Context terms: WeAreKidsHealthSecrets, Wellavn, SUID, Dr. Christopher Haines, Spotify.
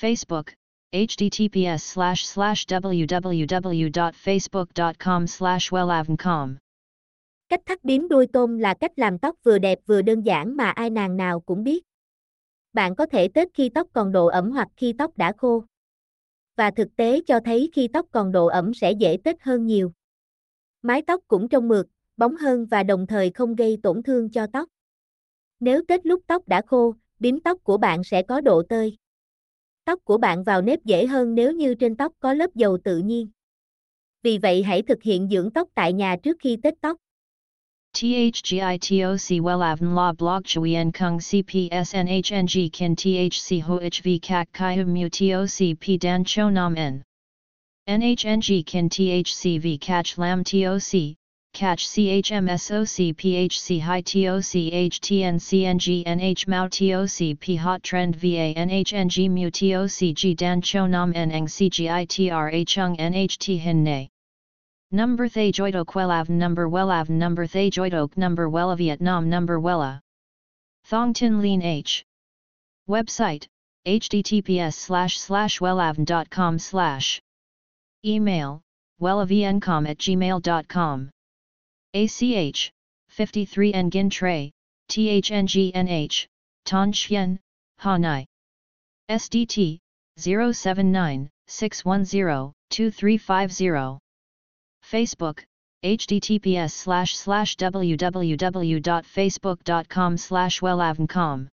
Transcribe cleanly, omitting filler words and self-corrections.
Facebook, https://www.facebook.com/wellavncom. Cách thắt điếm đuôi tôm là cách làm tóc vừa đẹp vừa đơn giản mà ai nàng nào cũng biết. Bạn có thể tết khi tóc còn độ ẩm hoặc khi tóc đã khô. Và thực tế cho thấy khi tóc còn độ ẩm sẽ dễ tết hơn nhiều. Mái tóc cũng trong mượt, bóng hơn và đồng thời không gây tổn thương cho tóc. Nếu tết lúc tóc đã khô, điếm tóc của bạn sẽ có độ tơi. Tóc của bạn vào nếp dễ hơn nếu như trên tóc có lớp dầu tự nhiên. Vì vậy hãy thực hiện dưỡng tóc tại nhà trước khi tết tóc. THGITOC Wellavn La Blog Chui En Kung CPSNHNG Kin THC Ho HV Kak Kai Mu TOC P Dan Cho Nam N NHNG Kin THC V Catch Lam TOC Catch CHMSOC PHC High TOC HTNCNG NH Mao TOC P Hot Trend VA NHNG Mu TOC G Dan Cho Nam N Eng CGITRA Chung NHT Hin Nay Number Thay Joitok Wellavn Number Thay Joitok Number Wella Vietnam Number Wella Thong Tin Lean H Website, https://wellavn.com/ Email, wellavncom@gmail.com ACH, 53 Nguyen Tray, THNGNH, Thanh Xuyen, Hà Nội SDT, 079-610-2350 Facebook, https://www.facebook.com/wellavncom